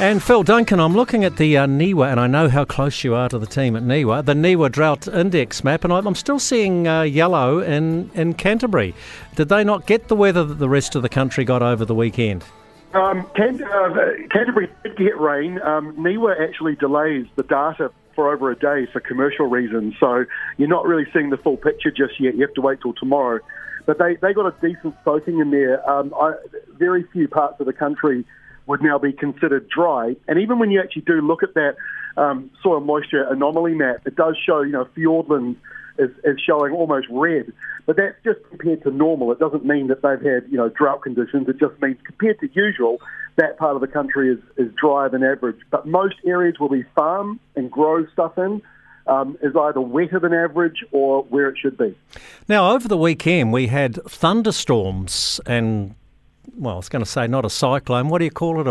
And Phil Duncan, I'm looking at the Niwa, and I know how close you are to the team at Niwa, the Niwa Drought Index map, and I'm still seeing yellow in Canterbury. Did they not get the weather that the rest of the country got over the weekend? Canterbury did get rain. Niwa actually delays the data for over a day for commercial reasons, so you're not really seeing the full picture just yet. You have to wait till tomorrow. But they got a decent soaking in there. Very few parts of the country would now be considered dry. And even when you actually do look at that soil moisture anomaly map, it does show, Fiordland is showing almost red. But that's just compared to normal. It doesn't mean that they've had, drought conditions. It just means compared to usual, that part of the country is drier than average. But most areas where we farm and grow stuff in is either wetter than average or where it should be. Now, over the weekend, we had thunderstorms and... Well, I was going to say not a cyclone. What do you call it?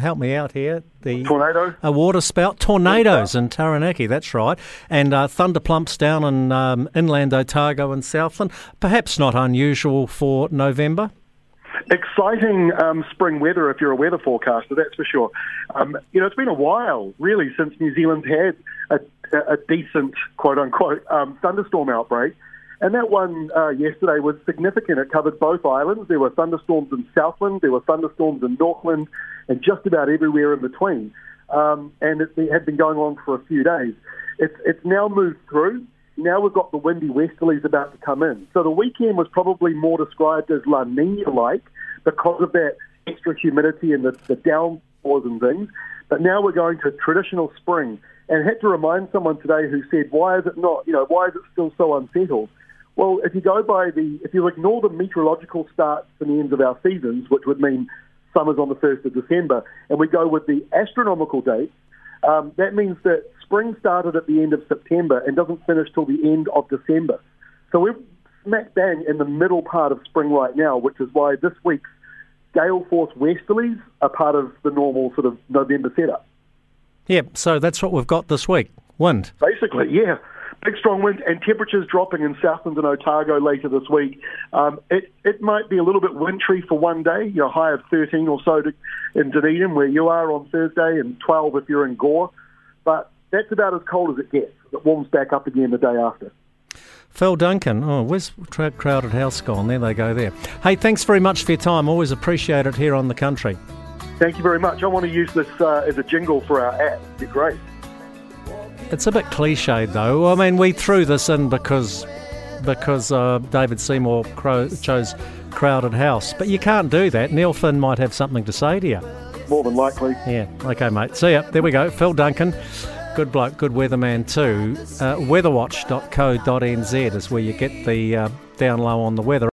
Help me out here. The tornado. A waterspout. Tornadoes in Taranaki, that's right. And thunder plumps down in inland Otago and Southland. Perhaps not unusual for November. Exciting spring weather if you're a weather forecaster, that's for sure. It's been a while, really, since New Zealand had a decent, quote-unquote, thunderstorm outbreak. And that one yesterday was significant. It covered both islands. There were thunderstorms in Southland. There were thunderstorms in Northland and just about everywhere in between. And it had been going on for a few days. It's now moved through. Now we've got the windy westerlies about to come in. So the weekend was probably more described as La Nina-like because of that extra humidity and the downpours and things. But now we're going to traditional spring. And I had to remind someone today who said, why is it still so unsettled? Well, if you ignore the meteorological starts and the ends of our seasons, which would mean summer's on the 1st of December, and we go with the astronomical dates, that means that spring started at the end of September and doesn't finish till the end of December. So we're smack bang in the middle part of spring right now, which is why this week's gale force westerlies are part of the normal sort of November setup. Yeah, so that's what we've got this week, wind. Basically, yeah. Big strong wind and temperatures dropping in Southland and Otago later this week. It might be a little bit wintry for one day, high of 13 or so in Dunedin where you are on Thursday and 12 if you're in Gore. But that's about as cold as it gets. It warms back up again the day after. Phil Duncan, where's Crowded House gone? There they go there. Hey, thanks very much for your time. Always appreciate it here on The Country. Thank you very much. I want to use this as a jingle for our app. It'd be great. It's a bit cliched though. I mean, we threw this in because David Seymour chose Crowded House. But you can't do that. Neil Finn might have something to say to you. More than likely. Yeah. Okay, mate. See ya. There we go. Phil Duncan. Good bloke. Good weatherman too. Weatherwatch.co.nz is where you get the down low on the weather.